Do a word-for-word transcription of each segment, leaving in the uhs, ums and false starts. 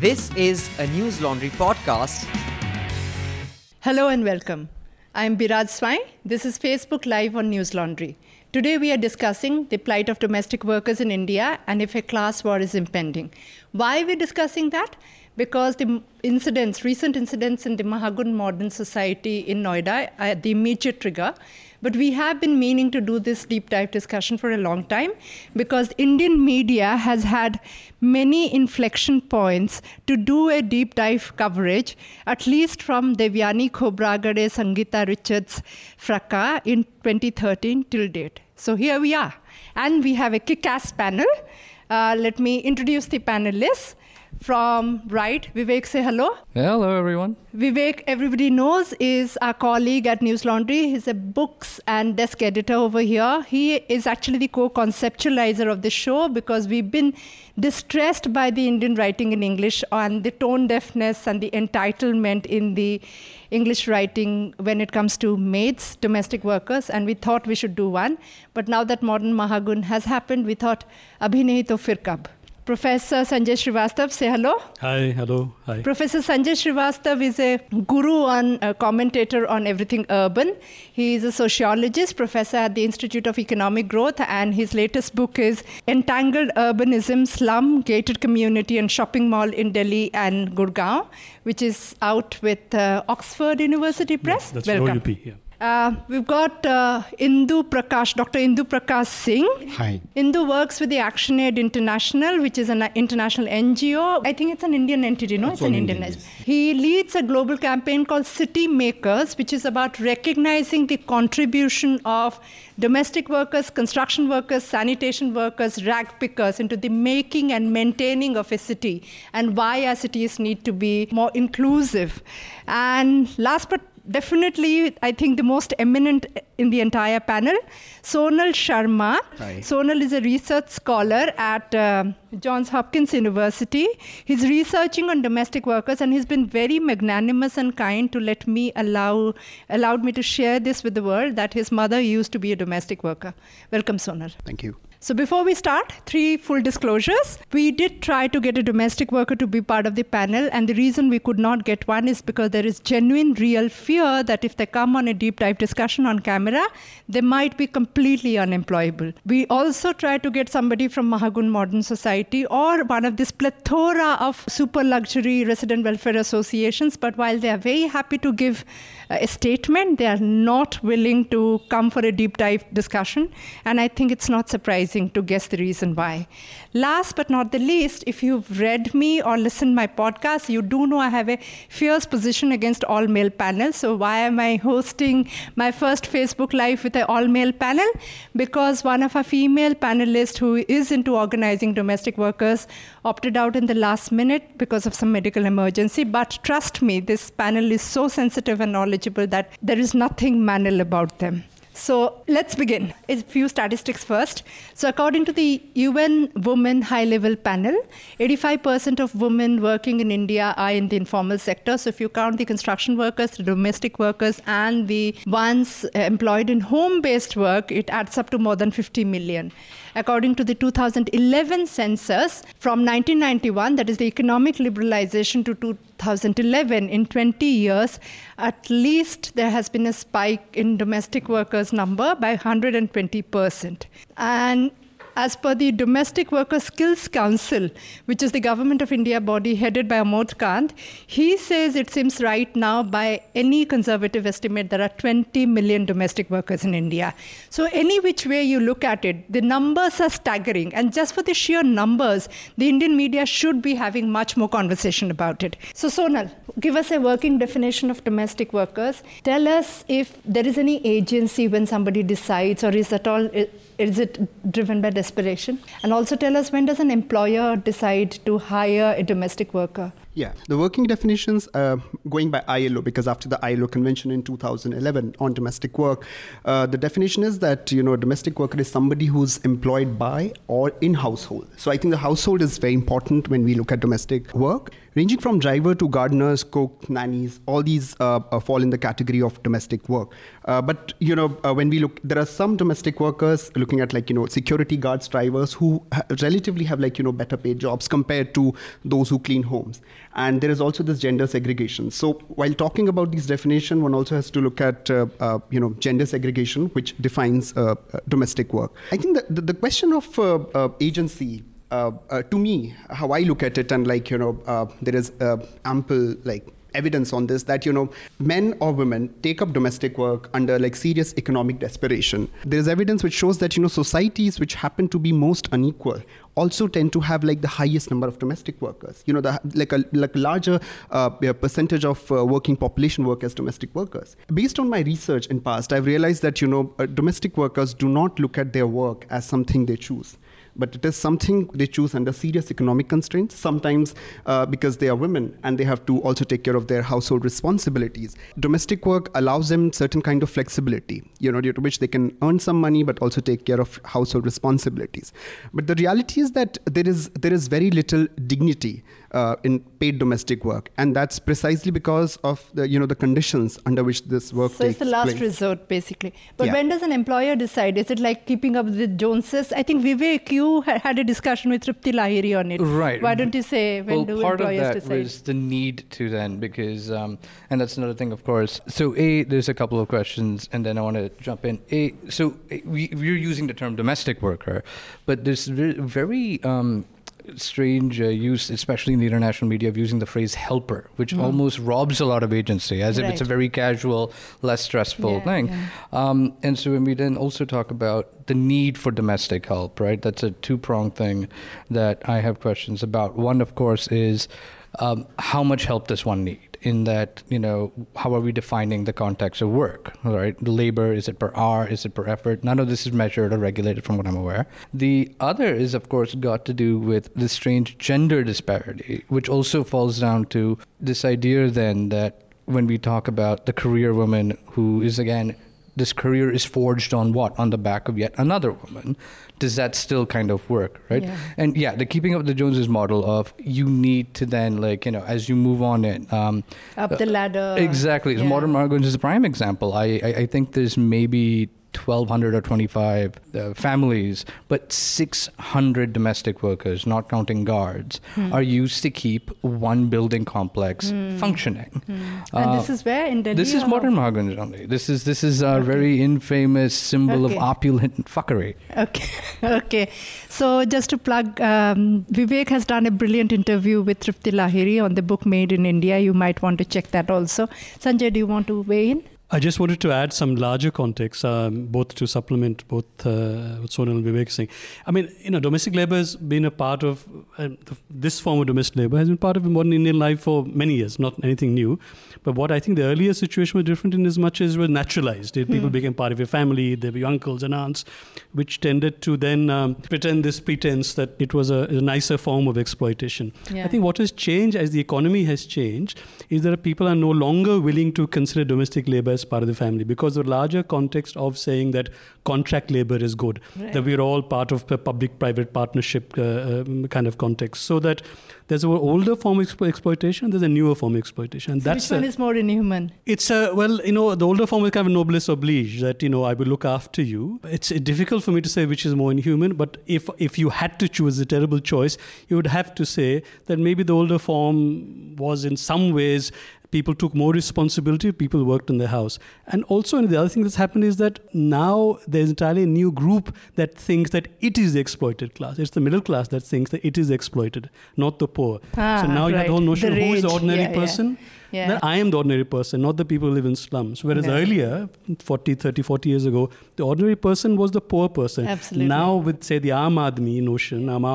This is a News Laundry podcast. Hello and welcome. I'm Biraj Swain. This is Facebook Live on News Laundry. Today we are discussing the plight of domestic workers in India and if a class war is impending. Why are we discussing that? Because the incidents, recent incidents in the Mahagun Moderne Society in Noida are the immediate trigger. But we have been meaning to do this deep dive discussion for a long time because Indian media has had many inflection points to do a deep dive coverage, at least from Devyani Khobragade, Sangeeta Richards, Fraka in twenty thirteen till date. So here we are. And we have a kick-ass panel. Uh, let me introduce the panelists. From right, Vivek, say hello. Hello, everyone. Vivek, everybody knows, is our colleague at News Laundry. He's a books and desk editor over here. He is actually the co-conceptualizer of the show because we've been distressed by the Indian writing in English and the tone deafness and the entitlement in the English writing when it comes to maids, domestic workers, and we thought we should do one. But now that modern Mahagun has happened, we thought, abhi nahi to fir kab? Professor Sanjay Srivastav, say hello. Hi, hello. Hi. Professor Sanjay Srivastav is a guru and a commentator on everything urban. He is a sociologist, professor at the Institute of Economic Growth, and his latest book is Entangled Urbanism, Slum, Gated Community and Shopping Mall in Delhi and Gurgaon, which is out with uh, Oxford University Press. Yes, that's O U P, yeah. Uh, we've got uh, Indu Prakash, Doctor Indu Prakash Singh. Hi. Indu works with the ActionAid International, which is an international N G O. I think it's an Indian entity, no? It's, it's an Indian entity. He leads a global campaign called City Makers, which is about recognizing the contribution of domestic workers, construction workers, sanitation workers, rag pickers into the making and maintaining of a city and why our cities need to be more inclusive. And last but definitely, I think the most eminent in the entire panel, Sonal Sharma. Hi. Sonal is a research scholar at uh, Johns Hopkins University. He's researching on domestic workers and he's been very magnanimous and kind to let me allow, allowed me to share this with the world that his mother used to be a domestic worker. Welcome, Sonal. Thank you. So before we start, three full disclosures. We did try to get a domestic worker to be part of the panel, and the reason we could not get one is because there is genuine, real fear that if they come on a deep dive discussion on camera, they might be completely unemployable. We also tried to get somebody from Mahagun Moderne Society or one of this plethora of super luxury resident welfare associations, but while they are very happy to give a statement, they are not willing to come for a deep dive discussion, and I think it's not surprising to guess the reason why. Last but not the least, if you've read me or listened to my podcast, you do know I have a fierce position against all-male panels. So why am I hosting my first Facebook Live with an all-male panel? Because one of our female panelists who is into organizing domestic workers opted out in the last minute because of some medical emergency. But trust me, this panel is so sensitive and knowledgeable that there is nothing manly about them. So let's begin. A few statistics first. So according to the U N Women High-Level Panel, eighty-five percent of women working in India are in the informal sector. So if you count the construction workers, the domestic workers, and the ones employed in home-based work, it adds up to more than fifty million. According to the two thousand eleven census, from nineteen ninety-one, that is the economic liberalization to two thousand eleven, in twenty years, at least there has been a spike in domestic workers number by one hundred twenty percent. And as per the Domestic Worker Skills Council, which is the Government of India body headed by Amod Kant, he says it seems right now by any conservative estimate there are twenty million domestic workers in India. So any which way you look at it, the numbers are staggering. And just for the sheer numbers, the Indian media should be having much more conversation about it. So Sonal, give us a working definition of domestic workers. Tell us if there is any agency when somebody decides, or is at all... Is it driven by desperation? And also tell us, when does an employer decide to hire a domestic worker? Yeah, the working definitions, uh, going by I L O, because after the I L O convention in two thousand eleven on domestic work, uh, the definition is that, you know, a domestic worker is somebody who's employed by or in household. So I think the household is very important when we look at domestic work. Ranging from driver to gardeners, cook, nannies, all these uh, fall in the category of domestic work. Uh, but, you know, uh, when we look, there are some domestic workers looking at, like, you know, security guards, drivers who ha- relatively have, like, you know, better paid jobs compared to those who clean homes. And there is also this gender segregation. So while talking about these definitions, one also has to look at, uh, uh, you know, gender segregation, which defines uh, uh, domestic work. I think that the, the question of uh, uh, agency, Uh, uh, to me, how I look at it, and like, you know, uh, there is uh, ample like evidence on this, that, you know, men or women take up domestic work under like serious economic desperation. There is evidence which shows that, you know, societies which happen to be most unequal also tend to have like the highest number of domestic workers. You know, the, like a like larger uh, percentage of uh, working population work as domestic workers. Based on my research in past, I've realized that, you know, uh, domestic workers do not look at their work as something they choose, but it is something they choose under serious economic constraints, sometimes uh, because they are women and they have to also take care of their household responsibilities. Domestic work allows them certain kind of flexibility, you know, due to which they can earn some money but also take care of household responsibilities. But the reality is that there is there is very little dignity uh, in paid domestic work, and that's precisely because of the, you know, the conditions under which this work so takes place. So it's the last place. resort, basically. But yeah. When does an employer decide? Is it like keeping up with Joneses? I think Vivek, you had a discussion with Tripti Lahiri on it. Right. Why don't you say when well, do employers decide? Well, part of that was the need to then, because, um, and that's another thing, of course. So, A, there's a couple of questions, and then I want to jump in. A, so a, we, we're using the term domestic worker, but there's very... Um, strange uh, use, especially in the international media, of using the phrase helper, which mm. almost robs a lot of agency, as right. if it's a very casual, less stressful yeah, thing. Yeah. Um, and so when we then also talk about the need for domestic help, right? That's a two-pronged thing that I have questions about. One, of course, is um, how much help does one need? In that, you know, how are we defining the context of work, right? The labor, is it per hour? Is it per effort? None of this is measured or regulated from what I'm aware. The other is, of course, got to do with this strange gender disparity, which also falls down to this idea then that when we talk about the career woman who is, again, this career is forged on what? On the back of yet another woman. Does that still kind of work, right? Yeah. And yeah, the keeping up with the Joneses model of you need to then, like, you know, as you move on in. Um, up the ladder. Exactly. Yeah. Modern Mahagun is a prime example. I, I, I think there's maybe twelve hundred or twenty-five uh, families, but six hundred domestic workers, not counting guards, mm. are used to keep one building complex mm. functioning. Mm. And uh, this is where in Delhi? This is modern Mahagun only. This is this is a okay. very infamous symbol okay. of opulent fuckery. Okay, okay. So just to plug, um, Vivek has done a brilliant interview with Tripti Lahiri on the book Made in India. You might want to check that also. Sanjay, do you want to weigh in? I just wanted to add some larger context, um, both to supplement both uh, what Sonal and Vivek saying. I mean, you know, domestic labor has been a part of, uh, this form of domestic labor has been part of modern Indian life for many years, not anything new. But what I think the earlier situation was different in as much as it was naturalized. It, people mm. became part of your family, there were your uncles and aunts, which tended to then um, pretend this pretense that it was a, a nicer form of exploitation. Yeah. I think what has changed as the economy has changed is that people are no longer willing to consider domestic labor as part of the family, because the larger context of saying that contract labor is good, right. that we're all part of the public-private partnership uh, um, kind of context. So that there's an older form of exploitation, there's a newer form of exploitation. And so that's which one a, is more inhuman? It's a, well, you know, the older form is kind of noblesse oblige, that, you know, I will look after you. It's uh, difficult for me to say which is more inhuman, but if if you had to choose a terrible choice, you would have to say that maybe the older form was in some ways people took more responsibility, people worked in the house. And also, and the other thing that's happened is that now there's entirely a new group that thinks that it is the exploited class. It's the middle class that thinks that it is exploited, not the poor. Ah, so now right. you have the whole notion the of who is the ordinary yeah, person. Yeah. Yeah. That I am the ordinary person, not the people who live in slums. Whereas yeah. earlier, forty, thirty, forty years ago, the ordinary person was the poor person. Absolutely. Now with, say, the aam admi notion, aam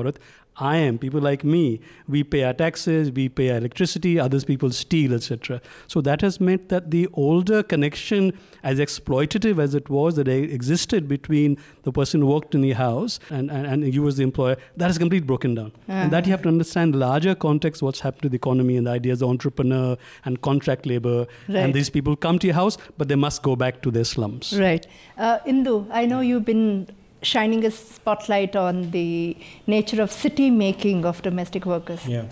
aurat, I am, people like me, we pay our taxes, we pay our electricity, others people steal, et cetera. So that has meant that the older connection, as exploitative as it was, that existed between the person who worked in the house and, and, and you as the employer, that has completely broken down. Uh-huh. And that you have to understand larger context, what's happened to the economy and the ideas of entrepreneur and contract labor. Right. And these people come to your house, but they must go back to their slums. Right. Uh, Indu, I know you've been shining a spotlight on the nature of city making of domestic workers. Yeah,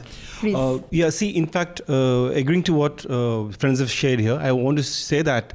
uh, yeah. See, in fact, uh, agreeing to what uh, friends have shared here, I want to say that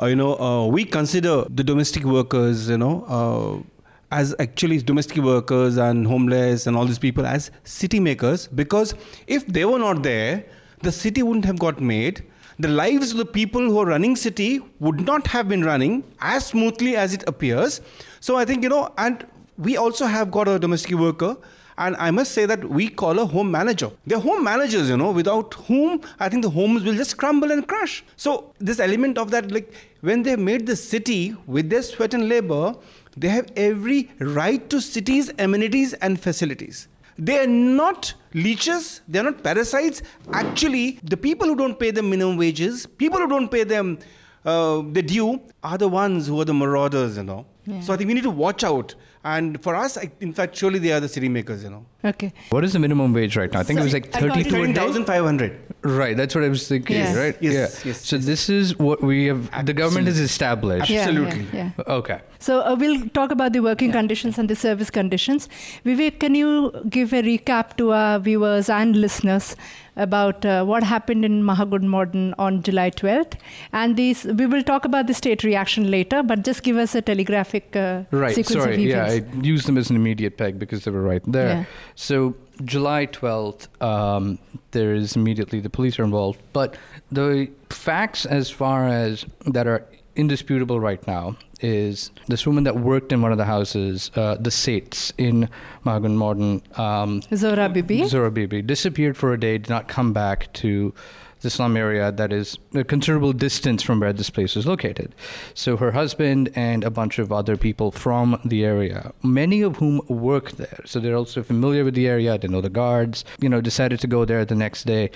uh, you know uh, we consider the domestic workers, you know, uh, as actually domestic workers and homeless and all these people as city makers, because if they were not there, the city wouldn't have got made. The lives of the people who are running city would not have been running as smoothly as it appears. So I think, you know, and we also have got a domestic worker, and I must say that we call a home manager. They're home managers, you know, without whom I think the homes will just crumble and crash. So this element of that, like when they made the city with their sweat and labor, they have every right to cities, amenities and facilities. They are not leeches, they are not parasites. Actually, the people who don't pay them minimum wages, people who don't pay them uh, the due, are the ones who are the marauders, you know. Yeah. So I think we need to watch out. And for us, in fact, surely they are the city makers, you know. Okay. What is the minimum wage right now? I think so it was like thirty-two thousand five hundred. Right. That's what I was thinking. Yes. Right. Yes. Yeah. Yes, yes, so yes. This is what we have. Absolutely. The government has established. Absolutely. Yeah, yeah, yeah. Okay. So uh, we'll talk about the working yeah. conditions and the service conditions. Vivek, can you give a recap to our viewers and listeners about uh, what happened in Mahagun Moderne on July twelfth? And these, we will talk about the state reaction later, but just give us a telegraphic uh, right. sequence Sorry. of events. Right. Sorry. Yeah. I used them as an immediate peg because they were right there. Yeah. So July twelfth, um, there is immediately the police are involved. But the facts as far as that are indisputable right now is this woman that worked in one of the houses, uh, the Sates in Mahagun Moderne. Um, Zora Bibi. Zora Bibi disappeared for a day, did not come back to the slum area that is a considerable distance from where this place is located. So her husband and a bunch of other people from the area, many of whom work there, so they're also familiar with the area, they know the guards, you know, decided to go there the next day.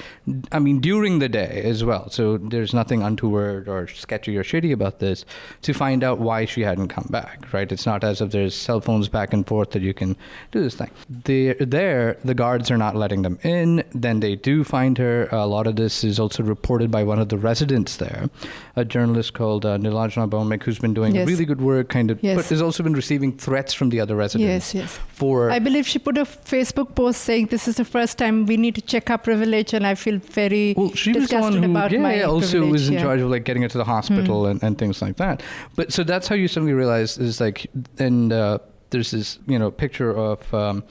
I mean, during the day as well. So there's nothing untoward or sketchy or shitty about this, to find out why she hadn't come back, right? It's not as if there's cell phones back and forth that you can do this thing. They're there, the guards are not letting them in. Then they do find her. A lot of this is also reported by one of the residents there, a journalist called uh, Nilanjana Bhowmick, who's been doing yes. really good work, kind of, yes. but has also been receiving threats from the other residents. Yes, yes. For I believe she put a Facebook post saying, "This is the first time we need to check our privilege, and I feel very well." She was the one who, about yeah, my yeah, also was in yeah. charge of like getting her to the hospital mm. and, and things like that. But so that's how you suddenly realize is like, and uh, there's this you know picture of. Um,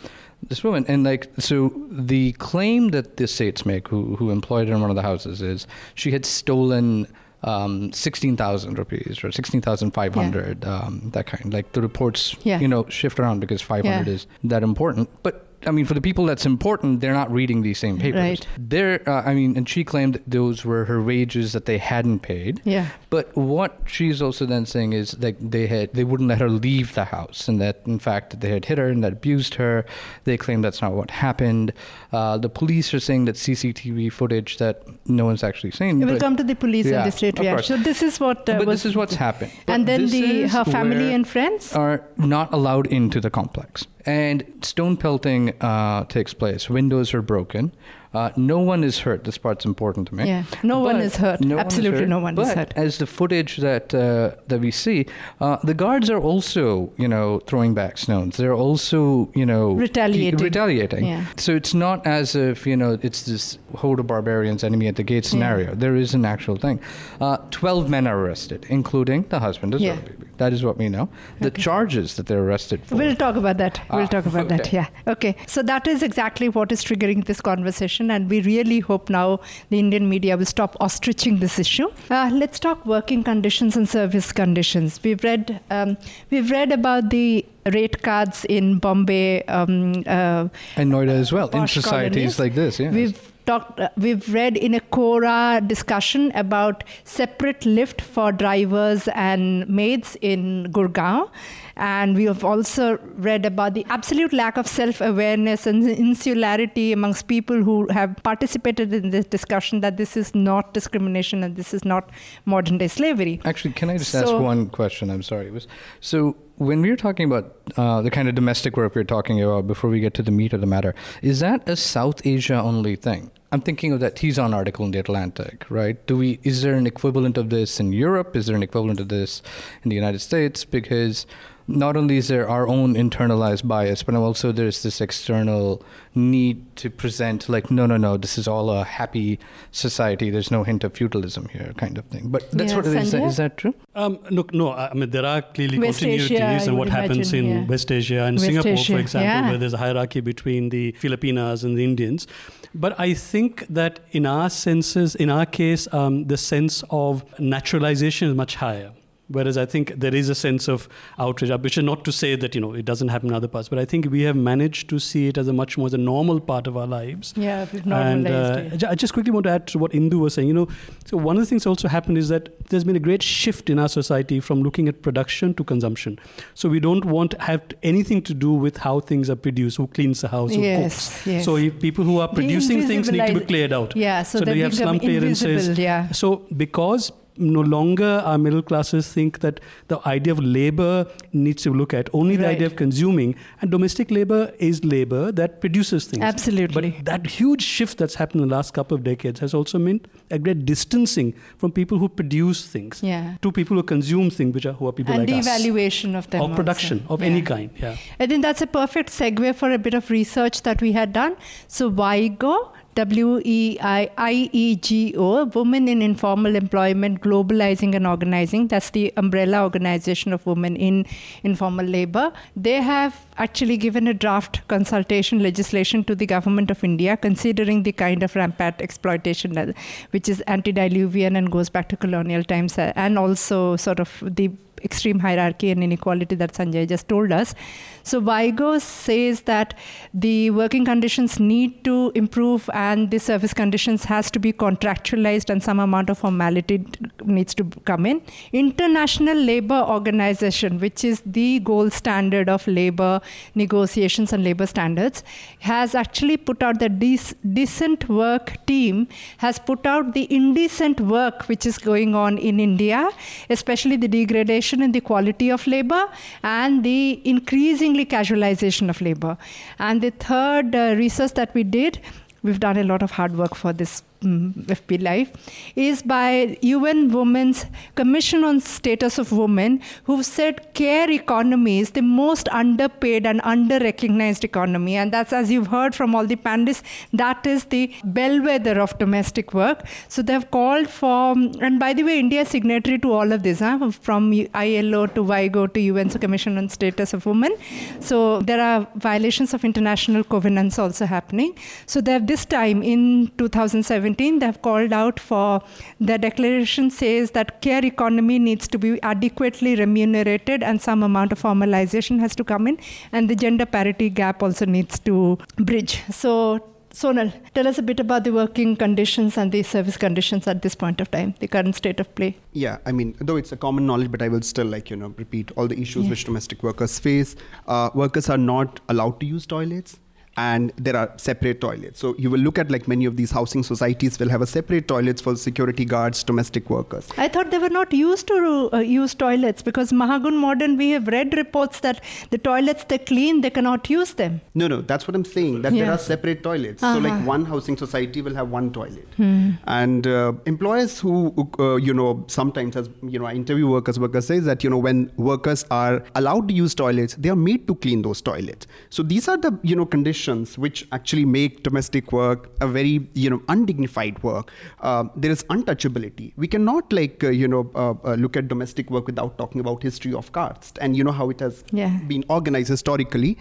This woman, and like, so the claim that the Sates make, who who employed her in one of the houses, is she had stolen um, sixteen thousand rupees or sixteen thousand five hundred, yeah. um, that kind. Like the reports, yeah. you know, shift around because five hundred yeah. is that important. But I mean, for the people that's important, they're not reading these same papers. Right. They're, uh, I mean, and she claimed those were her wages that they hadn't paid. Yeah. But what she's also then saying is like they had, they wouldn't let her leave the house, and that in fact they had hit her and that abused her. They claim that's not what happened. Uh, the police are saying that C C T V footage that no one's actually seen. We will come to the police yeah, and the state reaction. So this is what. Uh, but was, this is what's happened. But and then the her family and friends are not allowed into the complex. And stone pelting uh, takes place. Windows are broken. Uh, no one is hurt. This part's important to me. Yeah, no but one is hurt. No Absolutely, one is hurt. no one but is hurt. As the footage that uh, that we see, uh, the guards are also, you know, throwing back stones. They're also, you know, retaliating. T- retaliating. Yeah. So it's not as if you know it's this "Hold a barbarian's enemy at the gate" scenario. Yeah. There is an actual thing. Uh, Twelve men are arrested, including the husband as yeah. well. That is what we know. The okay. charges that they're arrested for. We'll talk about that. We'll ah, talk about okay. that. Yeah. Okay. So that is exactly what is triggering this conversation. And we really hope now the Indian media will stop ostriching this issue. Uh, let's talk working conditions and service conditions. We've read um, we've read about the rate cards in Bombay um, uh, and Noida as well in societies colonies. like this. Yeah. We've talked, uh, we've read in a Cora discussion about separate lift for drivers and maids in Gurgaon. And we have also read about the absolute lack of self-awareness and insularity amongst people who have participated in this discussion, that this is not discrimination and this is not modern-day slavery. Actually, can I just so, ask one question? I'm sorry. It was, so when we were talking about uh, the kind of domestic work we were talking about before we get to the meat of the matter, is that a South Asia-only thing? I'm thinking of that Tizon article in The Atlantic, right? Do we? Is there an equivalent of this in Europe? Is there an equivalent of this in the United States? Because not only is there our own internalized bias, but also there's this external need to present like, no, no, no, this is all a happy society. There's no hint of feudalism here kind of thing. But that's yeah, what it is. Is that true? Um, look, no, I mean, there are clearly West continuities in what imagine, happens in yeah. West Asia and West Singapore, Asia. for example, yeah. where there's a hierarchy between the Filipinas and the Indians. But I think that in our senses, in our case, um, the sense of naturalization is much higher. Whereas I think there is a sense of outrage, which is not to say that, you know, it doesn't happen in other parts, but I think we have managed to see it as a much more the normal part of our lives. Yeah, we've normalized and, uh, it. I just quickly want to add to what Indu was saying. You know, so one of the things that also happened is that there's been a great shift in our society from looking at production to consumption. So we don't want to have anything to do with how things are produced, who cleans the house, who yes, cooks. Yes. So if people who are producing things need to be cleared out. Yeah, so, so that we have slum clearances. Yeah. So because no longer our middle classes think that the idea of labor needs to look at only right. the idea of consuming, and domestic labor is labor that produces things. Absolutely. But that huge shift that's happened in the last couple of decades has also meant a great distancing from people who produce things yeah. to people who consume things, which are who are people and like us. And devaluation of them. Or production also. of yeah. any kind. Yeah. I think that's a perfect segue for a bit of research that we had done. So WIEGO, W E I E G O, Women in Informal Employment, Globalizing and Organizing. That's the umbrella organization of women in informal labor. They have actually given a draft consultation legislation to the government of India, considering the kind of rampant exploitation, which is antediluvian and goes back to colonial times, and also sort of the extreme hierarchy and inequality that Sanjay just told us. So WIEGO says that the working conditions need to improve and the service conditions has to be contractualized and some amount of formality needs to come in. International Labour Organization, which is the gold standard of labour negotiations and labour standards, has actually put out the de- decent work team, has put out the indecent work which is going on in India, especially the degradation in the quality of labor and the increasingly casualization of labor. And the third uh, research that we did, we've done a lot of hard work for this um, F P Life, is by U N Women's Commission on Status of Women, who've said care economy is the most underpaid and under-recognized economy. And that's, as you've heard from all the panelists, that is the bellwether of domestic work. So they've called for, and by the way, India is signatory to all of this, huh? From I L O to WIEGO to U N's Commission on Status of Women. So there are violations of international covenants also happening. So they have this time in two thousand seventeen, they have called out for, the declaration says that care economy needs to be adequately remunerated and some amount of formalization has to come in, and the gender parity gap also needs to bridge. So Sonal, tell us a bit about the working conditions and the service conditions at this point of time, the current state of play. Yeah, I mean, though it's a common knowledge, but I will still like, you know, repeat all the issues yeah. which domestic workers face. Uh, workers are not allowed to use toilets. And there are separate toilets. So you will look at like many of these housing societies will have a separate toilets for security guards, domestic workers. I thought they were not used to uh, use toilets because Mahagun Moderne, we have read reports that the toilets they clean, they cannot use them. No, no, that's what I'm saying, that yeah. there are separate toilets. Uh-huh. So like one housing society will have one toilet. Hmm. And uh, employers who, uh, you know, sometimes as, you know, I interview workers, workers say that, you know, when workers are allowed to use toilets, they are made to clean those toilets. So these are the, you know, conditions which actually make domestic work a very, you know, undignified work. Uh, there is untouchability. We cannot like, uh, you know, uh, uh, look at domestic work without talking about history of caste and, you know, how it has yeah. been organized historically.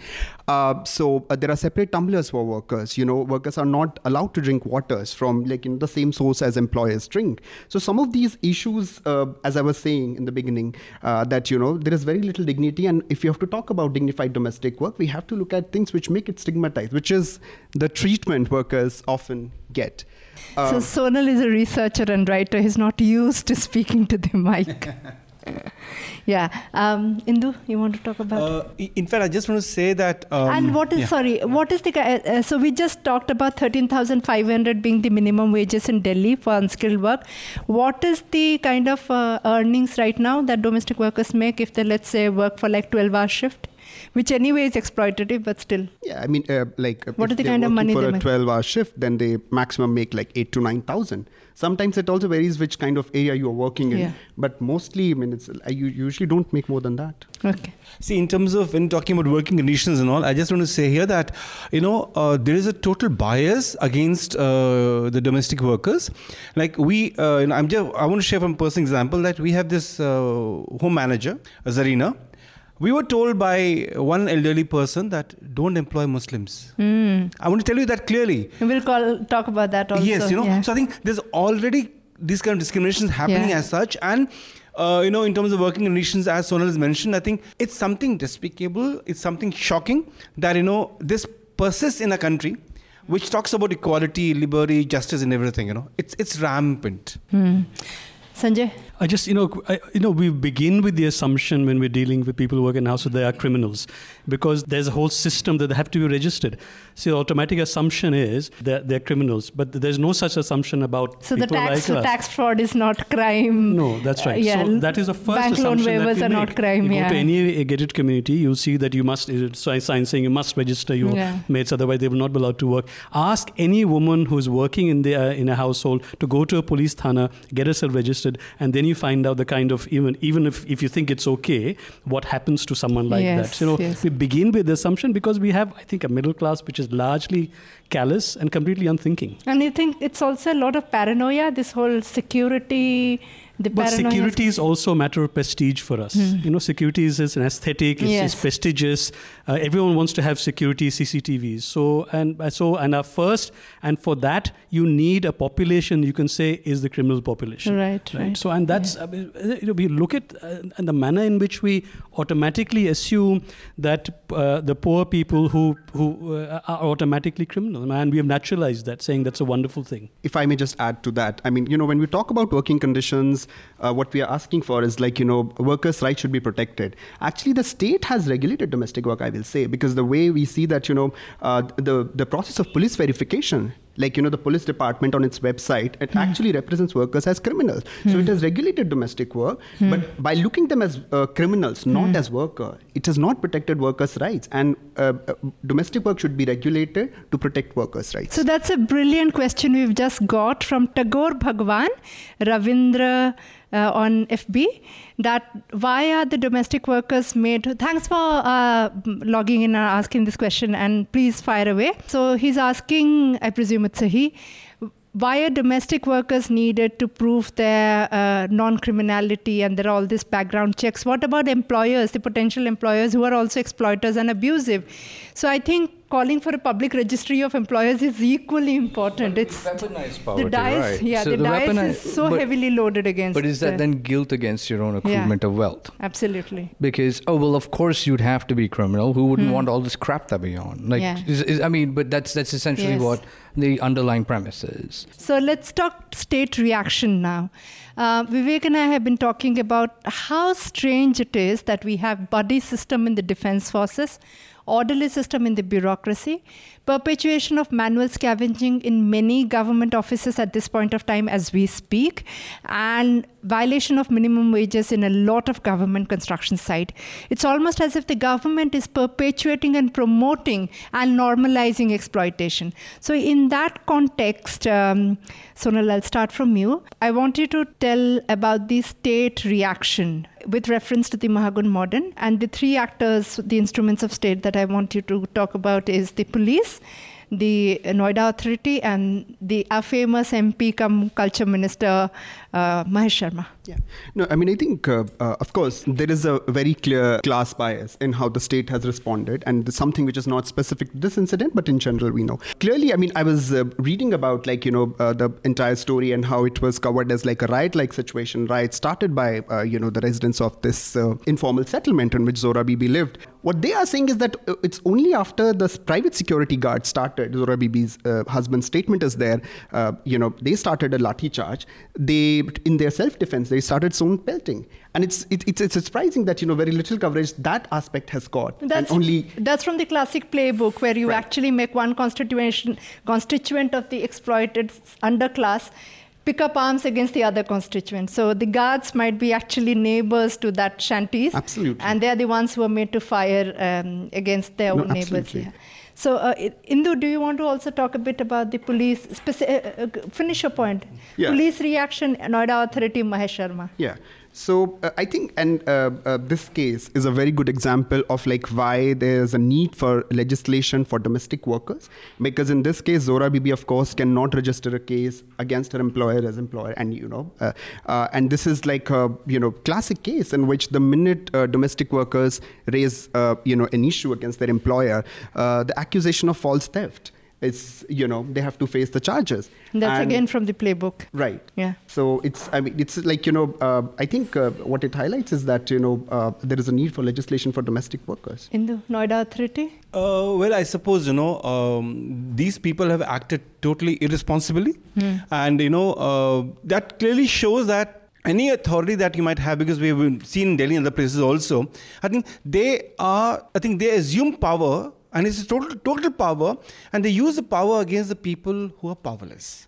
Uh, so uh, there are separate tumblers for workers. You know, workers are not allowed to drink waters from like, you know, the same source as employers drink. So some of these issues, uh, as I was saying in the beginning, uh, that, you know, there is very little dignity. And if you have to talk about dignified domestic work, we have to look at things which make it stigmatized stigmatized, which is the treatment workers often get. Um, so Sonal is a researcher and writer. He's not used to speaking to the mic. Yeah. Um, Indu, you want to talk about uh, it? In fact, I just want to say that... Um, and what is, yeah. sorry, what is the... Uh, so we just talked about thirteen thousand five hundred being the minimum wages in Delhi for unskilled work. What is the kind of uh, earnings right now that domestic workers make if they, let's say, work for like twelve-hour shift? Which anyway is exploitative, but still. Yeah, I mean, uh, like... What is the kind of money they make? For a twelve-hour shift, then they maximum make like eight to nine thousand. Sometimes it also varies which kind of area you are working in. Yeah. But mostly, I mean, it's, you usually don't make more than that. Okay. See, in terms of when talking about working conditions and all, I just want to say here that, you know, uh, there is a total bias against uh, the domestic workers. Like we, uh, you know, I'm just, I want to share from a personal example that we have this uh, home manager, Zarina. We were told by one elderly person that don't employ Muslims. Mm. I want to tell you that clearly. We'll call, talk about that also. Yes, you know. Yeah. So I think there's already these kind of discriminations happening yeah. as such. And, uh, you know, in terms of working conditions, as Sonal has mentioned, I think it's something despicable. It's something shocking that, you know, this persists in a country which talks about equality, liberty, justice and everything, you know. It's, it's rampant. Mm. Sanjay? I just, you know, I, you know, we begin with the assumption when we're dealing with people who work in household, they are criminals because there's a whole system that they have to be registered. So the automatic assumption is that they're criminals, but there's no such assumption about so people the tax, like us. So tax fraud is not crime. No, that's right. Uh, yeah. So that is the first Bank assumption Bank loan waivers are make. not crime, you yeah. go to any gated community, you see that you must, sign saying you must register your yeah. mates, otherwise they will not be allowed to work. Ask any woman who's working in, the, uh, in a household to go to a police thana, get herself registered, and then you find out the kind of, even even if, if you think it's okay, what happens to someone like yes, that. So, you know, yes. we begin with the assumption because we have, I think, a middle class which is largely callous and completely unthinking. And you think it's also a lot of paranoia, this whole security... The but security has- is also a matter of prestige for us. Mm. You know, security is, is an aesthetic, it's, yes. it's prestigious. Uh, everyone wants to have security, C C T Vs. So, and so, and our first, and for that, you need a population you can say is the criminal population. Right, right. right. So, and that's, yeah. I mean, you know, we look at uh, and the manner in which we automatically assume that uh, the poor people who, who uh, are automatically criminal. And we have naturalized that, saying that's a wonderful thing. If I may just add to that, I mean, you know, when we talk about working conditions, Uh, what we are asking for is like, you know, workers' rights should be protected. Actually, the state has regulated domestic work, I will say, because the way we see that, you know, uh, the, the process of police verification, like, you know, the police department on its website, it mm. actually represents workers as criminals. Mm. So it has regulated domestic work, mm. but by looking them as uh, criminals, not mm. as worker, it has not protected workers' rights. And uh, uh, domestic work should be regulated to protect workers' rights. So that's a brilliant question we've just got from Tagore Bhagwan, Ravindra Uh, on F B, that why are the domestic workers made... Thanks for uh, logging in and asking this question, and please fire away. So he's asking, I presume it's a he, why are domestic workers needed to prove their uh, non-criminality, and there are all these background checks? What about employers, the potential employers who are also exploiters and abusive? So I think calling for a public registry of employers is equally important. It's weaponized poverty, the dice, right. Yeah, so the, the dice is so but, heavily loaded against... But is that the, then guilt against your own accruement yeah, of wealth? Absolutely. Because, oh, well, of course you'd have to be criminal. Who wouldn't hmm. want all this crap that we own? Like, yeah. is, is, I mean, but that's that's essentially yes. what the underlying premise is. So let's talk state reaction now. Uh, Vivek and I have been talking about how strange it is that we have buddy system in the defense forces, orderly system in the bureaucracy, perpetuation of manual scavenging in many government offices at this point of time as we speak, and violation of minimum wages in a lot of government construction sites. It's almost as if the government is perpetuating and promoting and normalizing exploitation. So in that context, um, Sonal, I'll start from you. I want you to tell about the state reaction with reference to the Mahagun Moderne, and the three actors, the instruments of state that I want you to talk about is the police, the Noida Authority and the our famous M P cum Culture Minister, uh, Mahesh Sharma. Yeah. No, I mean, I think, uh, uh, of course, there is a very clear class bias in how the state has responded, and something which is not specific to this incident, but in general, we know. Clearly, I mean, I was uh, reading about, like, you know, uh, the entire story and how it was covered as like a riot-like situation, riot started by, uh, you know, the residents of this uh, informal settlement in which Zora Bibi lived. What they are saying is that it's only after the private security guard started, Zora Bibi's uh, husband's statement is there, uh, you know, they started a lathi charge. They, in their self-defense, they started stone pelting. And it's, it, it's it's surprising that, you know, very little coverage that aspect has got. That's, and only that's from the classic playbook where you right. actually make one constitution, constituent of the exploited underclass pick up arms against the other constituents. So the guards might be actually neighbors to that shanties. Absolutely. And they are the ones who are made to fire um, against their no, own absolutely. neighbors here. So, uh, Indu, do you want to also talk a bit about the police, speci- uh, finish your point, yeah. police reaction, Noida Authority, Mahesh Sharma. Yeah. So uh, I think, and uh, uh, this case is a very good example of like why there's a need for legislation for domestic workers, because in this case, Zora Bibi, of course, cannot register a case against her employer as employer. And, you know, uh, uh, and this is like a, you know, classic case in which the minute uh, domestic workers raise, uh, you know, an issue against their employer, uh, the accusation of false theft. It's, you know, they have to face the charges. That's and again from the playbook. Right. Yeah. So it's, I mean, it's like, you know, uh, I think uh, what it highlights is that, you know, uh, there is a need for legislation for domestic workers. In the Noida Authority? Uh, well, I suppose, you know, um, these people have acted totally irresponsibly. Hmm. And, you know, uh, that clearly shows that any authority that you might have, because we've seen in Delhi and other places also, I think they are, I think they assume power. And it's total total power, and they use the power against the people who are powerless.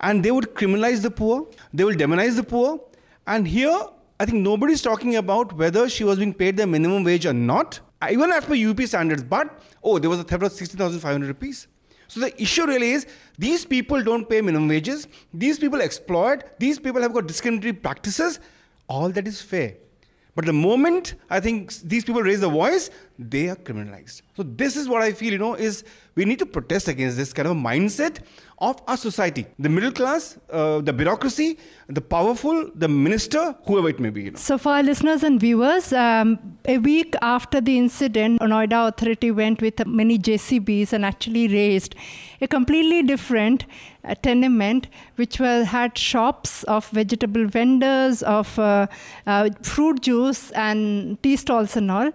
And they would criminalize the poor, they will demonize the poor. And here, I think nobody's talking about whether she was being paid the minimum wage or not, even as per U P standards. But, oh, there was a theft of sixteen thousand five hundred rupees. So the issue really is, these people don't pay minimum wages, these people exploit, these people have got discriminatory practices, all that is fair. But the moment I think these people raise the voice, they are criminalized. So this is what I feel, you know, is we need to protest against this kind of mindset of our society. The middle class, uh, the bureaucracy, the powerful, the minister, whoever it may be. You know. So for our listeners and viewers, um, a week after the incident, Noida Authority went with many J C Bs and actually raised a completely different uh, tenement, which were, had shops of vegetable vendors, of uh, uh, fruit juice and tea stalls and all,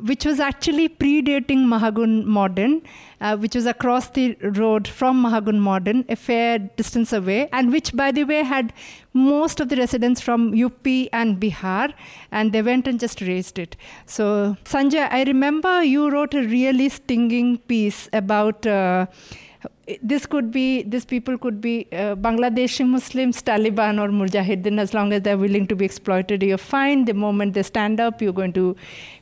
which was actually predating Mahagun Moderne, uh, which was across the road from Mahagun Moderne, a fair distance away, and which, by the way, had most of the residents from U P and Bihar, and they went and just raised it. So, Sanjay, I remember you wrote a really stinging piece about uh, this could be, these people could be uh, Bangladeshi Muslims, Taliban or Mujahideen, as long as they're willing to be exploited, you're fine. The moment they stand up, you're going to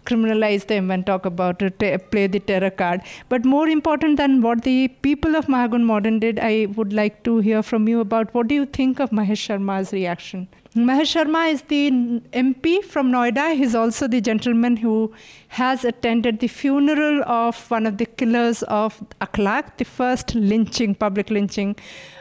criminalize them and talk about it, te- play the terror card. But more important than what the people of Mahagun Moderne did, I would like to hear from you about what do you think of Mahesh Sharma's reaction? Mahesh Sharma is the M P from Noida. He's also the gentleman who has attended the funeral of one of the killers of Akhlaq, the first lynching, public lynching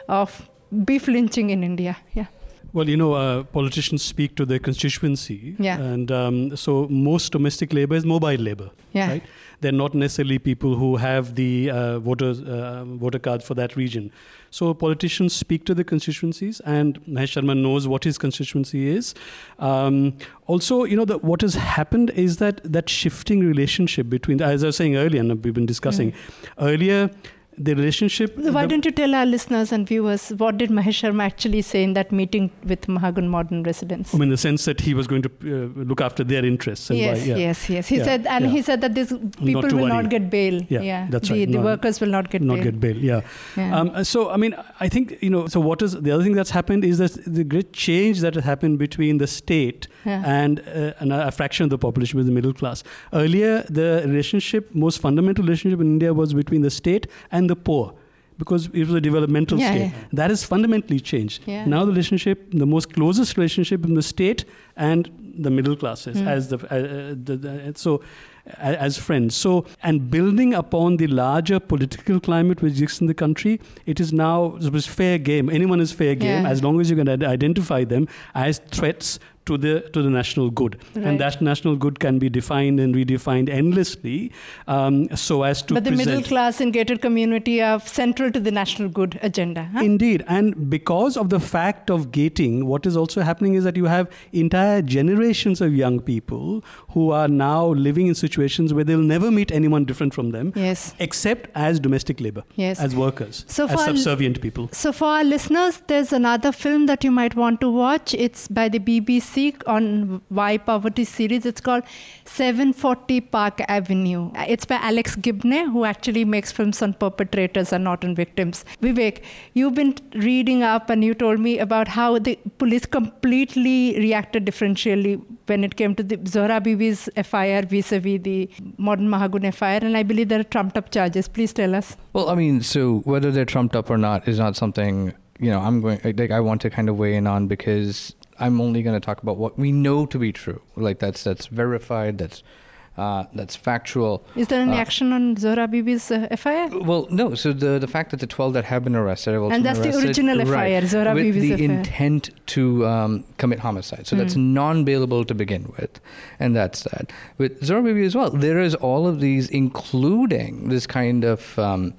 of beef lynching in India. Yeah. Well, you know, uh, politicians speak to their constituency. Yeah. And um, so most domestic labor is mobile labor. Yeah. Right? They're not necessarily people who have the uh, voters, uh, voter card for that region. So politicians speak to the constituencies, and Mahesh Sharma knows what his constituency is. Um, also, you know, the, what has happened is that that shifting relationship between, as I was saying earlier, and we've been discussing mm-hmm. earlier, the relationship... So why the, don't you tell our listeners and viewers what did Mahesh Sharma actually say in that meeting with Mahagun Moderne residents? I mean, in the sense that he was going to uh, look after their interests. And yes, why, yeah. yes, yes. He yeah, said, and yeah. he said that these people not will worry. not get bail. Yeah, yeah. that's the, right. The no, workers will not get not bail. Not get bail, yeah. yeah. Um, so, I mean, I think, you know, so what is... The other thing that's happened is that the great change that has happened between the state yeah. and, uh, and a fraction of the population with the middle class. Earlier, the relationship, most fundamental relationship in India was between the state and the poor, because it was a developmental yeah, state. Yeah. That has fundamentally changed. Yeah. Now the relationship, the most closest relationship in the state and the middle classes. Mm. As the, uh, the, the so as friends. So, and building upon the larger political climate which exists in the country, it is now it was fair game. Anyone is fair game, yeah. as long as you can identify them as threats to the to the national good. Right. And that national good can be defined and redefined endlessly um, so as to But the middle class and gated community are central to the national good agenda. Huh? Indeed. And because of the fact of gating, what is also happening is that you have entire generations of young people who are now living in situations where they'll never meet anyone different from them. Yes. Except as domestic labor. Yes. As workers. So as subservient people. So for our listeners, there's another film that you might want to watch. It's by the B B C on Why Poverty series. It's called seven forty Park Avenue. It's by Alex Gibney, who actually makes films on perpetrators and not on victims. Vivek, you've been reading up and you told me about how the police completely reacted differentially when it came to the Zora Bibi's F I R vis-a-vis the modern Mahagun F I R, and I believe there are trumped-up charges. Please tell us. Well, I mean, so whether they're trumped up or not is not something, you know, I'm going, like, I want to kind of weigh in on, because I'm only going to talk about what we know to be true. Like that's that's verified. That's uh, that's factual. Is there any uh, action on Zora Bibi's uh, F I R? Well, no. So the the fact that the twelve that have been arrested, have and that's arrested, the original right, F I R, Zora with Bibi's F I R, with the intent to um, commit homicide. So mm. that's non-bailable to begin with, and that's that. With Zora Bibi as well, there is all of these, including this kind of. Um,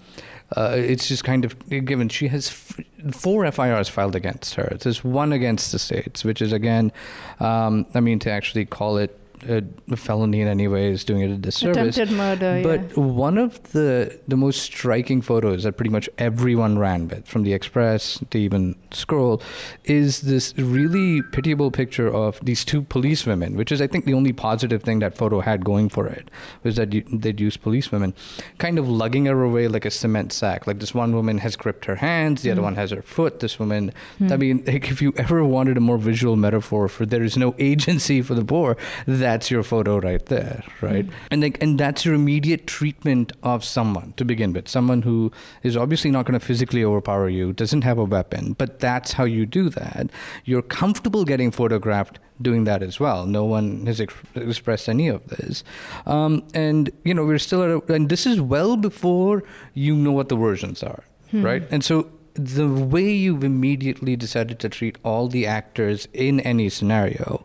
Uh, it's just kind of given. She has f- four F I Rs filed against her. There's one against the states, which is, again, um, I mean, to actually call it a, a felony in any way is doing it a disservice. Attempted murder, but yeah. one of the, the most striking photos that pretty much everyone ran with, from the Express to even Scroll, is this really pitiable picture of these two police women, which is, I think, the only positive thing that photo had going for it, was that you, they'd use police women, kind of lugging her away like a cement sack. Like, this one woman has gripped her hands, the mm. other one has her foot, this woman... Mm. I mean, like, if you ever wanted a more visual metaphor for there is no agency for the poor, that That's your photo right there, right? Mm. And like, and that's your immediate treatment of someone to begin with. Someone who is obviously not going to physically overpower you, doesn't have a weapon, but that's how you do that. You're comfortable getting photographed doing that as well. No one has ex- expressed any of this. Um, and, you know, we're still at a, and this is well before you know what the versions are, mm. right? And so the way you've immediately decided to treat all the actors in any scenario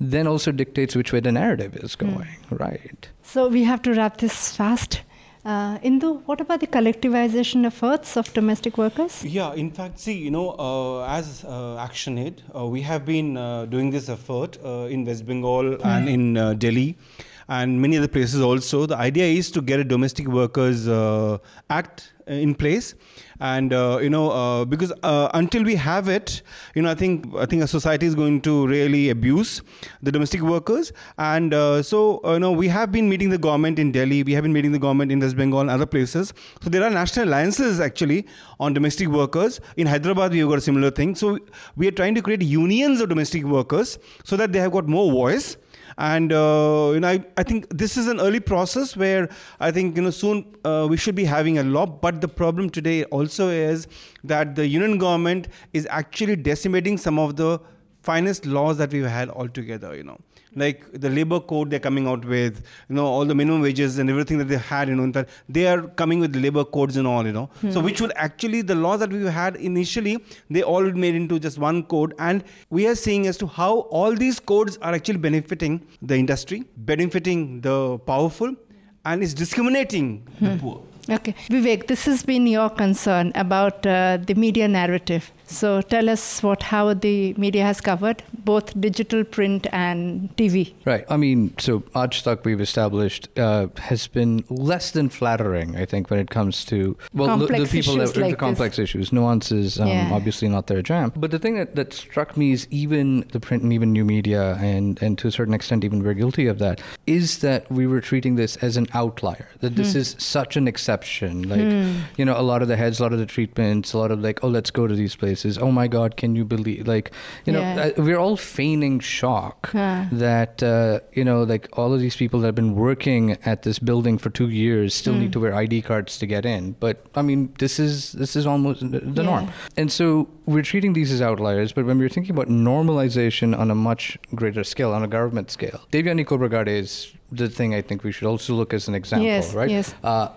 then also dictates which way the narrative is going, mm. right? So we have to wrap this fast. Uh, Indu, what about the collectivization efforts of domestic workers? Yeah, in fact, see, you know, uh, as uh, ActionAid, uh, we have been uh, doing this effort uh, in West Bengal mm. and in uh, Delhi and many other places also. The idea is to get a domestic workers uh, act in place. And, uh, you know, uh, because uh, until we have it, you know, I think I think a society is going to really abuse the domestic workers. And uh, so, uh, you know, we have been meeting the government in Delhi. We have been meeting the government in West Bengal and other places. So there are national alliances, actually, on domestic workers. In Hyderabad, we've got a similar thing. So we are trying to create unions of domestic workers so that they have got more voice. And, uh, you know, I, I think this is an early process where I think, you know, soon uh, we should be having a law. But the problem today also is that the union government is actually decimating some of the finest laws that we've had altogether, you know. Like the labor code they're coming out with, you know, all the minimum wages and everything that they had, you know, they are coming with labor codes and all, you know. Mm. So which would actually, the laws that we had initially, they all made into just one code. And we are seeing as to how all these codes are actually benefiting the industry, benefiting the powerful, and is discriminating mm. the poor. Okay. Vivek, this has been your concern about uh, the media narrative. So tell us what how the media has covered, both digital, print and T V. Right. I mean, so Aajtak we've established uh, has been less than flattering, I think, when it comes to well, complex the, the people that like the complex this. issues, nuances, um, yeah. obviously not their jam. But the thing that, that struck me is even the print and even new media, and, and to a certain extent, even we're guilty of that, is that we were treating this as an outlier, that this hmm. is such an exception. Like, hmm. you know, a lot of the heads, a lot of the treatments, a lot of like, oh, let's go to these places. Is, oh my God, can you believe, like, you know, yeah. uh, we're all feigning shock huh. that, uh, you know, like all of these people that have been working at this building for two years still mm. need to wear I D cards to get in. But I mean, this is, this is almost the yeah. norm. And so we're treating these as outliers, but when we're thinking about normalization on a much greater scale, on a government scale, Devyani Khobragade is the thing I think we should also look as an example, yes, right? Yes. Uh,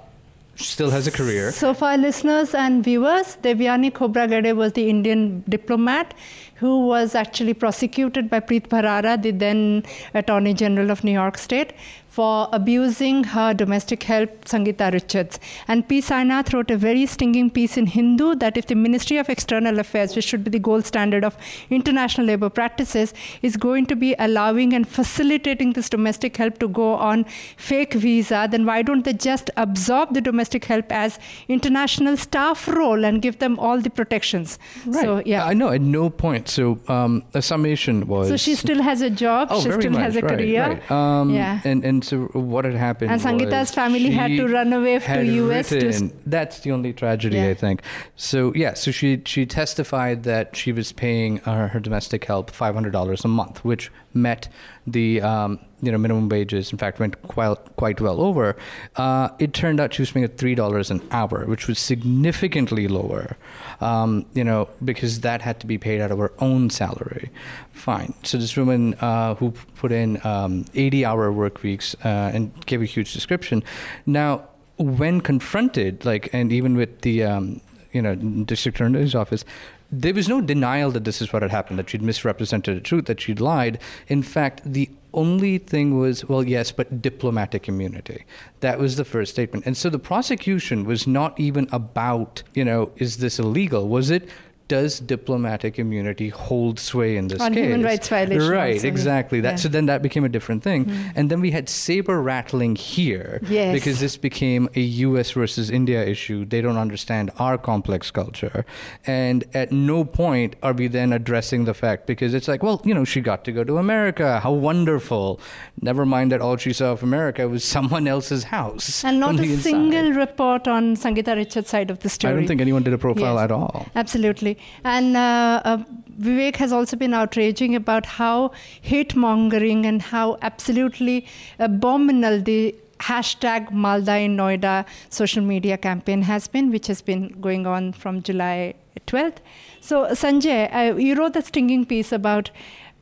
she still has a career. So for our listeners and viewers, Devyani Khobragade was the Indian diplomat who was actually prosecuted by Preet Bharara, the then Attorney General of New York State, for abusing her domestic help, Sangeeta Richards. And P. Sainath wrote a very stinging piece in Hindu that if the Ministry of External Affairs, which should be the gold standard of international labor practices, is going to be allowing and facilitating this domestic help to go on fake visa, then why don't they just absorb the domestic help as international staff role and give them all the protections? Right. So, yeah. I know, at no point. So um, a summation was... So she still has a job, oh, she still much. has a right, career. Right. Um, yeah. and, and So what had happened and Sangeeta's family had to run away to U S to... That's the only tragedy, yeah. I think. So, yeah, so she, she testified that she was paying her, her domestic help five hundred dollars a month, which met the um, you know minimum wages, in fact, went quite, quite well over. Uh, it turned out she was paying at three dollars an hour, which was significantly lower, um, you know, because that had to be paid out of her own salary. Fine. So this woman uh, who put in um, eighty-hour work weeks uh, and gave a huge description. Now, when confronted, like, and even with the, um, you know, district attorney's office, there was no denial that this is what had happened, that she'd misrepresented the truth, that she'd lied. In fact, the only thing was, well, yes, but diplomatic immunity. That was the first statement. And so the prosecution was not even about, you know, is this illegal? Was it, does diplomatic immunity hold sway in this on case? On human rights violations. Right, also. exactly. That, yeah. So then that became a different thing. Mm. And then we had saber rattling here, yes. because this became a U S versus India issue. They don't understand our complex culture. And at no point are we then addressing the fact, because it's like, well, you know, she got to go to America. How wonderful. Never mind that all she saw of America was someone else's house. And not a single report on Sangeeta Richards' side of the story. I don't think anyone did a profile yes. at all. Absolutely. And uh, uh, Vivek has also been outraging about how hate-mongering and how absolutely abominable the hashtag Malda in Noida social media campaign has been, which has been going on from July twelfth. So Sanjay, uh, you wrote a stinging piece about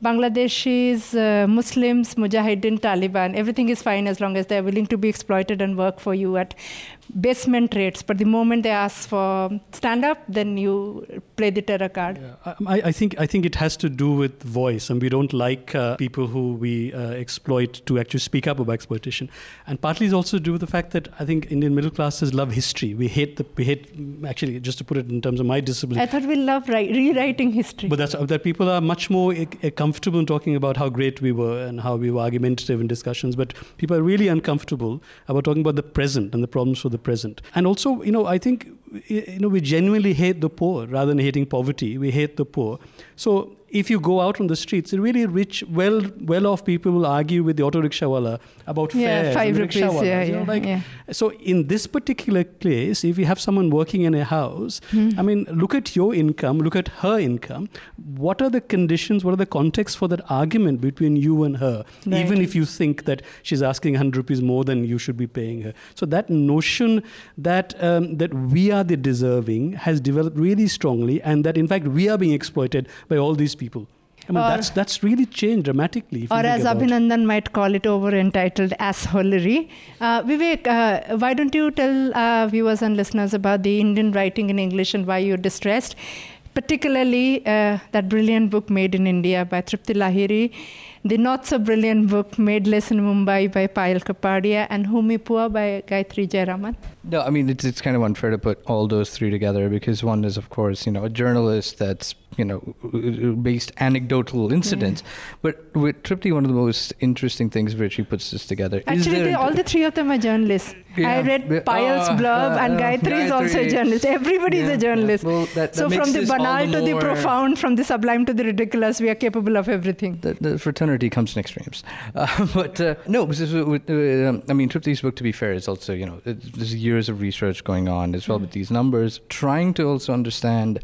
Bangladeshis, uh, Muslims, Mujahideen, Taliban. Everything is fine as long as they're willing to be exploited and work for you at basement rates, but the moment they ask for stand-up, then you play the terror card. Yeah. I, I think I think it has to do with voice, and we don't like uh, people who we uh, exploit to actually speak up about exploitation. And partly it's also to do with the fact that I think Indian middle classes love history. We hate the we hate actually just to put it in terms of my discipline. I thought we love ri- rewriting history. But that's that people are much more I- I comfortable in talking about how great we were and how we were argumentative in discussions, but people are really uncomfortable about talking about the present and the problems for the present. And also, you know, I think, you know, we genuinely hate the poor rather than hating poverty. We hate the poor. So if you go out on the streets, really rich, well, well-off people will argue with the auto rickshawala about yeah, fares. Five rupees, yeah, yeah, you know, like, yeah. So in this particular case, if you have someone working in a house, mm. I mean, look at your income, look at her income. What are the conditions? What are the contexts for that argument between you and her? Right. Even if you think that she's asking one hundred rupees more than you should be paying her. So that notion that um, that we are the deserving has developed really strongly, and that in fact we are being exploited by all these people. I mean, or, that's that's really changed dramatically. Or as Abhinandan might call it, over-entitled assholery. Uh, Vivek, uh, why don't you tell uh, viewers and listeners about the Indian writing in English and why you're distressed, particularly uh, that brilliant book Made in India by Tripti Lahiri, the not-so-brilliant book Made Less in Mumbai by Payal Kapadia, and Humipua by Gayatri Jayaraman? No, I mean, it's it's kind of unfair to put all those three together, because one is, of course, you know, a journalist that's, you know, based anecdotal incidents. Yeah. But with Tripti, one of the most interesting things where she puts this together. Actually, is they, all the three of them are journalists. Yeah. I read Payal's oh, blurb, uh, and Gayatri, Gayatri is also a journalist. Everybody yeah, is a journalist. Yeah. Well, that, that so from the banal the to the profound, from the sublime to the ridiculous, we are capable of everything. The, the fraternity comes in extremes. Uh, but uh, no, because, uh, I mean, Tripti's book, to be fair, is also, you know, there's years of research going on as well mm. with these numbers, trying to also understand,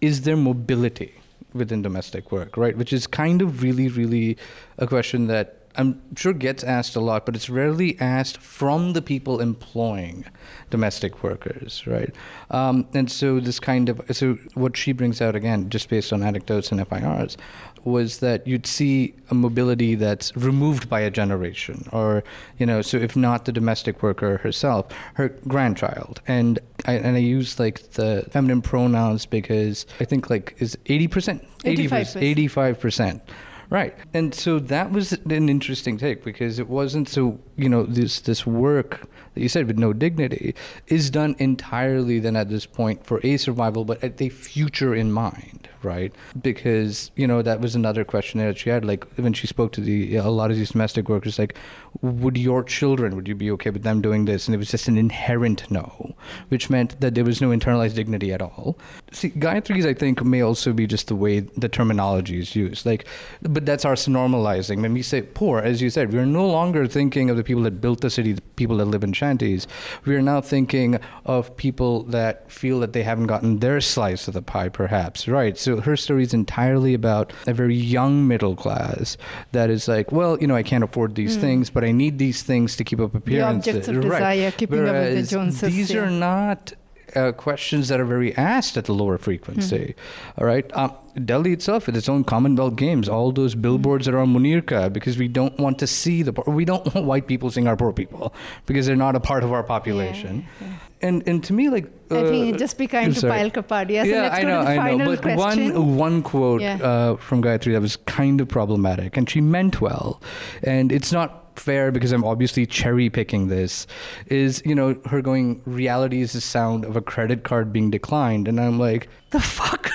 is there mobility within domestic work, right? Which is kind of really, really a question that I'm sure gets asked a lot, but it's rarely asked from the people employing domestic workers, right? Um, and so this kind of, so what she brings out, again, just based on anecdotes and F I Rs, was that you'd see a mobility that's removed by a generation, or, you know, so if not the domestic worker herself, her grandchild. And I, and I use like the feminine pronouns because I think like is eighty percent, eighty-five percent. eighty-five percent. Right. And so that was an interesting take, because it wasn't so, you know, this this work that you said with no dignity is done entirely then at this point for a survival, but at the future in mind, right? Because, you know, that was another question that she had, like when she spoke to the a lot of these domestic workers, like, would your children, would you be okay with them doing this? And it was just an inherent no, which meant that there was no internalized dignity at all. See, Gayatri's, I think, may also be just the way the terminology is used. Like, but But that's our normalizing. When we say poor, as you said, we're no longer thinking of the people that built the city, the people that live in shanties. We are now thinking of people that feel that they haven't gotten their slice of the pie, perhaps, right? So her story is entirely about a very young middle class that is like, well, you know, I can't afford these mm. things, but I need these things to keep up appearances. The objects of right. desire, keeping Whereas up with the Joneses. These yeah. are not... Uh, questions that are very asked at the lower frequency. Mm-hmm. All right. Um, Delhi itself, with its own Commonwealth Games, all those billboards mm-hmm. around Munirka, because we don't want to see the poor. We don't want white people seeing our poor people because they're not a part of our population. Yeah, yeah. And and to me, like... Uh, I think just be kind to Payal Kapadia. So yeah, let's go I know, to the I final know. But question. one, one quote yeah. uh, from Gayatri that was kind of problematic, and she meant well. And it's not fair because I'm obviously cherry picking this, is, you know, her going, reality is the sound of a credit card being declined. And I'm like, the fuck?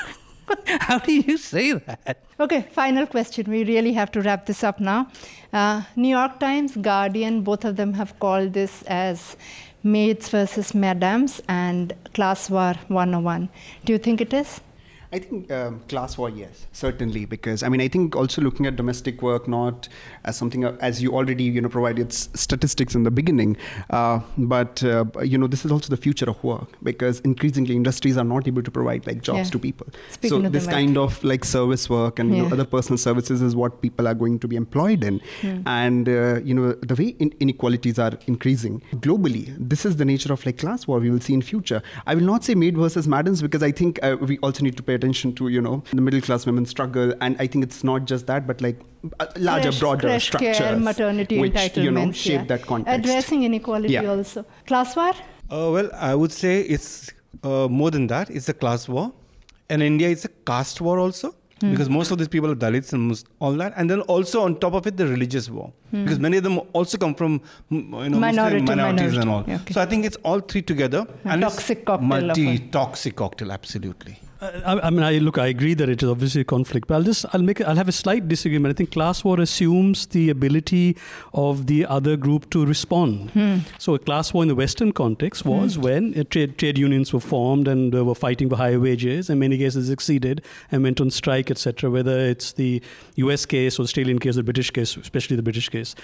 How do you say that? Okay, final question. We really have to wrap this up now. Uh, New York Times, Guardian, both of them have called this as maids versus madams and class war one oh one. Do you think it is? I think um, class war, yes, certainly, because I mean, I think also looking at domestic work not as something, as you already, you know, provided statistics in the beginning, uh, but, uh, you know, this is also the future of work, because increasingly industries are not able to provide like jobs yeah. to people. Speaking so this kind of like service work and yeah. you know, other personal services is what people are going to be employed in. Yeah. And, uh, you know, the way in- inequalities are increasing globally, this is the nature of like class war we will see in future. I will not say maid versus madams, because I think uh, we also need to pay attention attention to, you know, the middle class women struggle, and I think it's not just that, but like larger, Fresh, broader structures, care, maternity which entitlements, you know, shape yeah. that context. Addressing inequality yeah. also. Class war? Uh, well, I would say it's uh, more than that. It's a class war, and in India it's a caste war also, mm. because most of these people are Dalits and Muslims, all that, and then also on top of it the religious war, mm. because many of them also come from, you know, minority, Muslim minorities minority. and all. Okay. So I think it's all three together, a and toxic it's cocktail multi-toxic cocktail, absolutely. I mean, I look, I agree that it is obviously a conflict, but I'll just, I'll make, I'll have a slight disagreement. I think class war assumes the ability of the other group to respond. Hmm. So a class war in the Western context was hmm. when uh, trade, trade unions were formed and uh, were fighting for higher wages, and in many cases succeeded and went on strike, et cetera, whether it's the U S case, Australian case, the British case, especially the British case.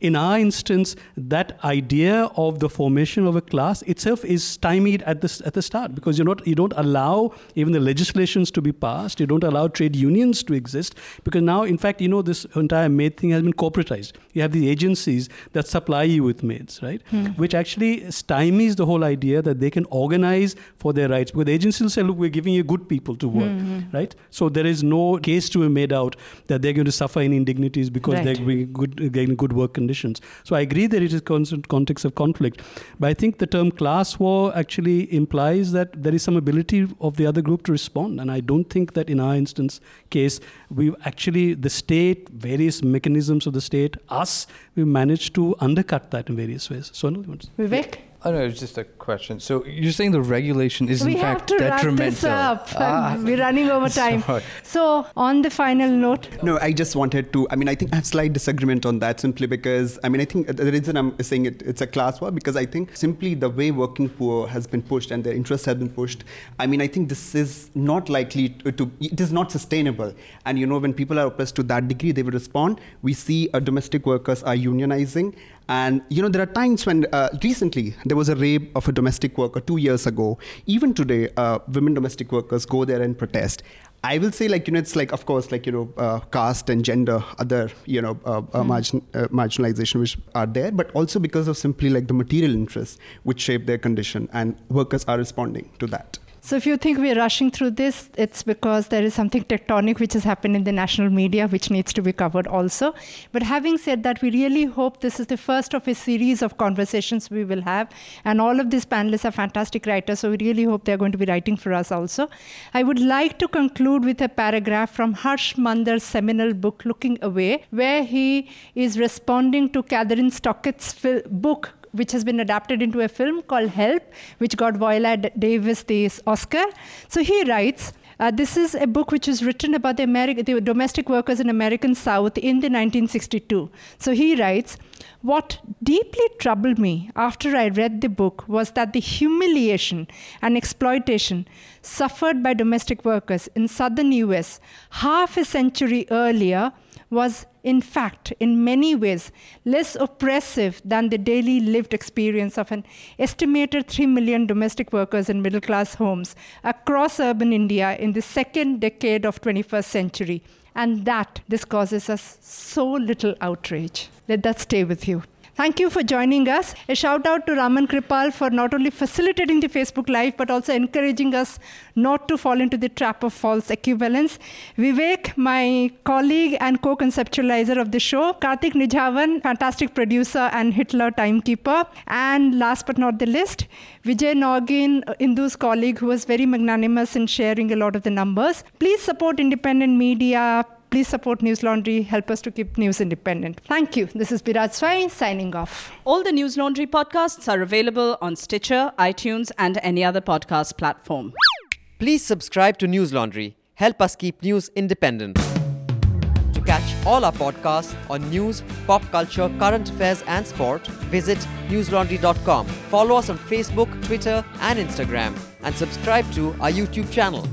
In our instance, that idea of the formation of a class itself is stymied at the, at the start, because you're not, you don't allow even the legislations to be passed, you don't allow trade unions to exist, because now, in fact, you know, this entire maid thing has been corporatized. You have the agencies that supply you with maids, right? Hmm. Which actually stymies the whole idea that they can organize for their rights, because the agencies will say, look, we're giving you good people to work, mm-hmm. right? So there is no case to be made out that they're going to suffer any indignities because right. they're getting good, getting good work conditions. So I agree that it is constant context of conflict, but I think the term class war actually implies that there is some ability of the other group to respond, and I don't think that in our instance case we've actually, the state, various mechanisms of the state, us, we've managed to undercut that in various ways. So another one. Vivek? Oh no, it's just a question. So you're saying the regulation is we in fact detrimental. We have to wrap this up. Ah. We're running over time. Sorry. So on the final note. No, I just wanted to, I mean, I think I have slight disagreement on that simply because, I mean, I think the reason I'm saying it, it's a class war, because I think simply the way working poor has been pushed and their interests have been pushed. I mean, I think this is not likely to, to it is not sustainable. And you know, when people are oppressed to that degree, they will respond. We see uh, domestic workers are unionizing. And, you know, there are times when uh, recently there was a rape of a domestic worker two years ago. Even today, uh, women domestic workers go there and protest. I will say, like, you know, it's like, of course, like, you know, uh, caste and gender, other, you know, uh, uh, margin, uh, marginalization which are there, but also because of simply like the material interests which shape their condition, and workers are responding to that. So if you think we're rushing through this, it's because there is something tectonic which has happened in the national media, which needs to be covered also. But having said that, we really hope this is the first of a series of conversations we will have. And all of these panelists are fantastic writers, so we really hope they're going to be writing for us also. I would like to conclude with a paragraph from Harsh Mandar's seminal book, Looking Away, where he is responding to Catherine Stockett's fil- book, which has been adapted into a film called Help, which got Viola Davis the Oscar. So he writes, uh, this is a book which was written about the, Ameri- the domestic workers in American South in the nineteen sixty-two. So he writes, what deeply troubled me after I read the book was that the humiliation and exploitation suffered by domestic workers in southern U S half a century earlier was in fact, in many ways, less oppressive than the daily lived experience of an estimated three million domestic workers in middle-class homes across urban India in the second decade of twenty-first century. And that this causes us so little outrage. Let that stay with you. Thank you for joining us. A shout out to Raman Kripal for not only facilitating the Facebook Live, but also encouraging us not to fall into the trap of false equivalence. Vivek, my colleague and co-conceptualizer of the show. Karthik Nijhavan, fantastic producer and Hitler timekeeper. And last but not the least, Vijay Nogin, Indu's colleague, who was very magnanimous in sharing a lot of the numbers. Please support independent media. Please support News Laundry. Help us to keep news independent. Thank you. This is Biraj Swain signing off. All the News Laundry podcasts are available on Stitcher, iTunes, and any other podcast platform. Please subscribe to News Laundry. Help us keep news independent. To catch all our podcasts on news, pop culture, current affairs, and sport, visit news laundry dot com. Follow us on Facebook, Twitter, and Instagram, and subscribe to our YouTube channel.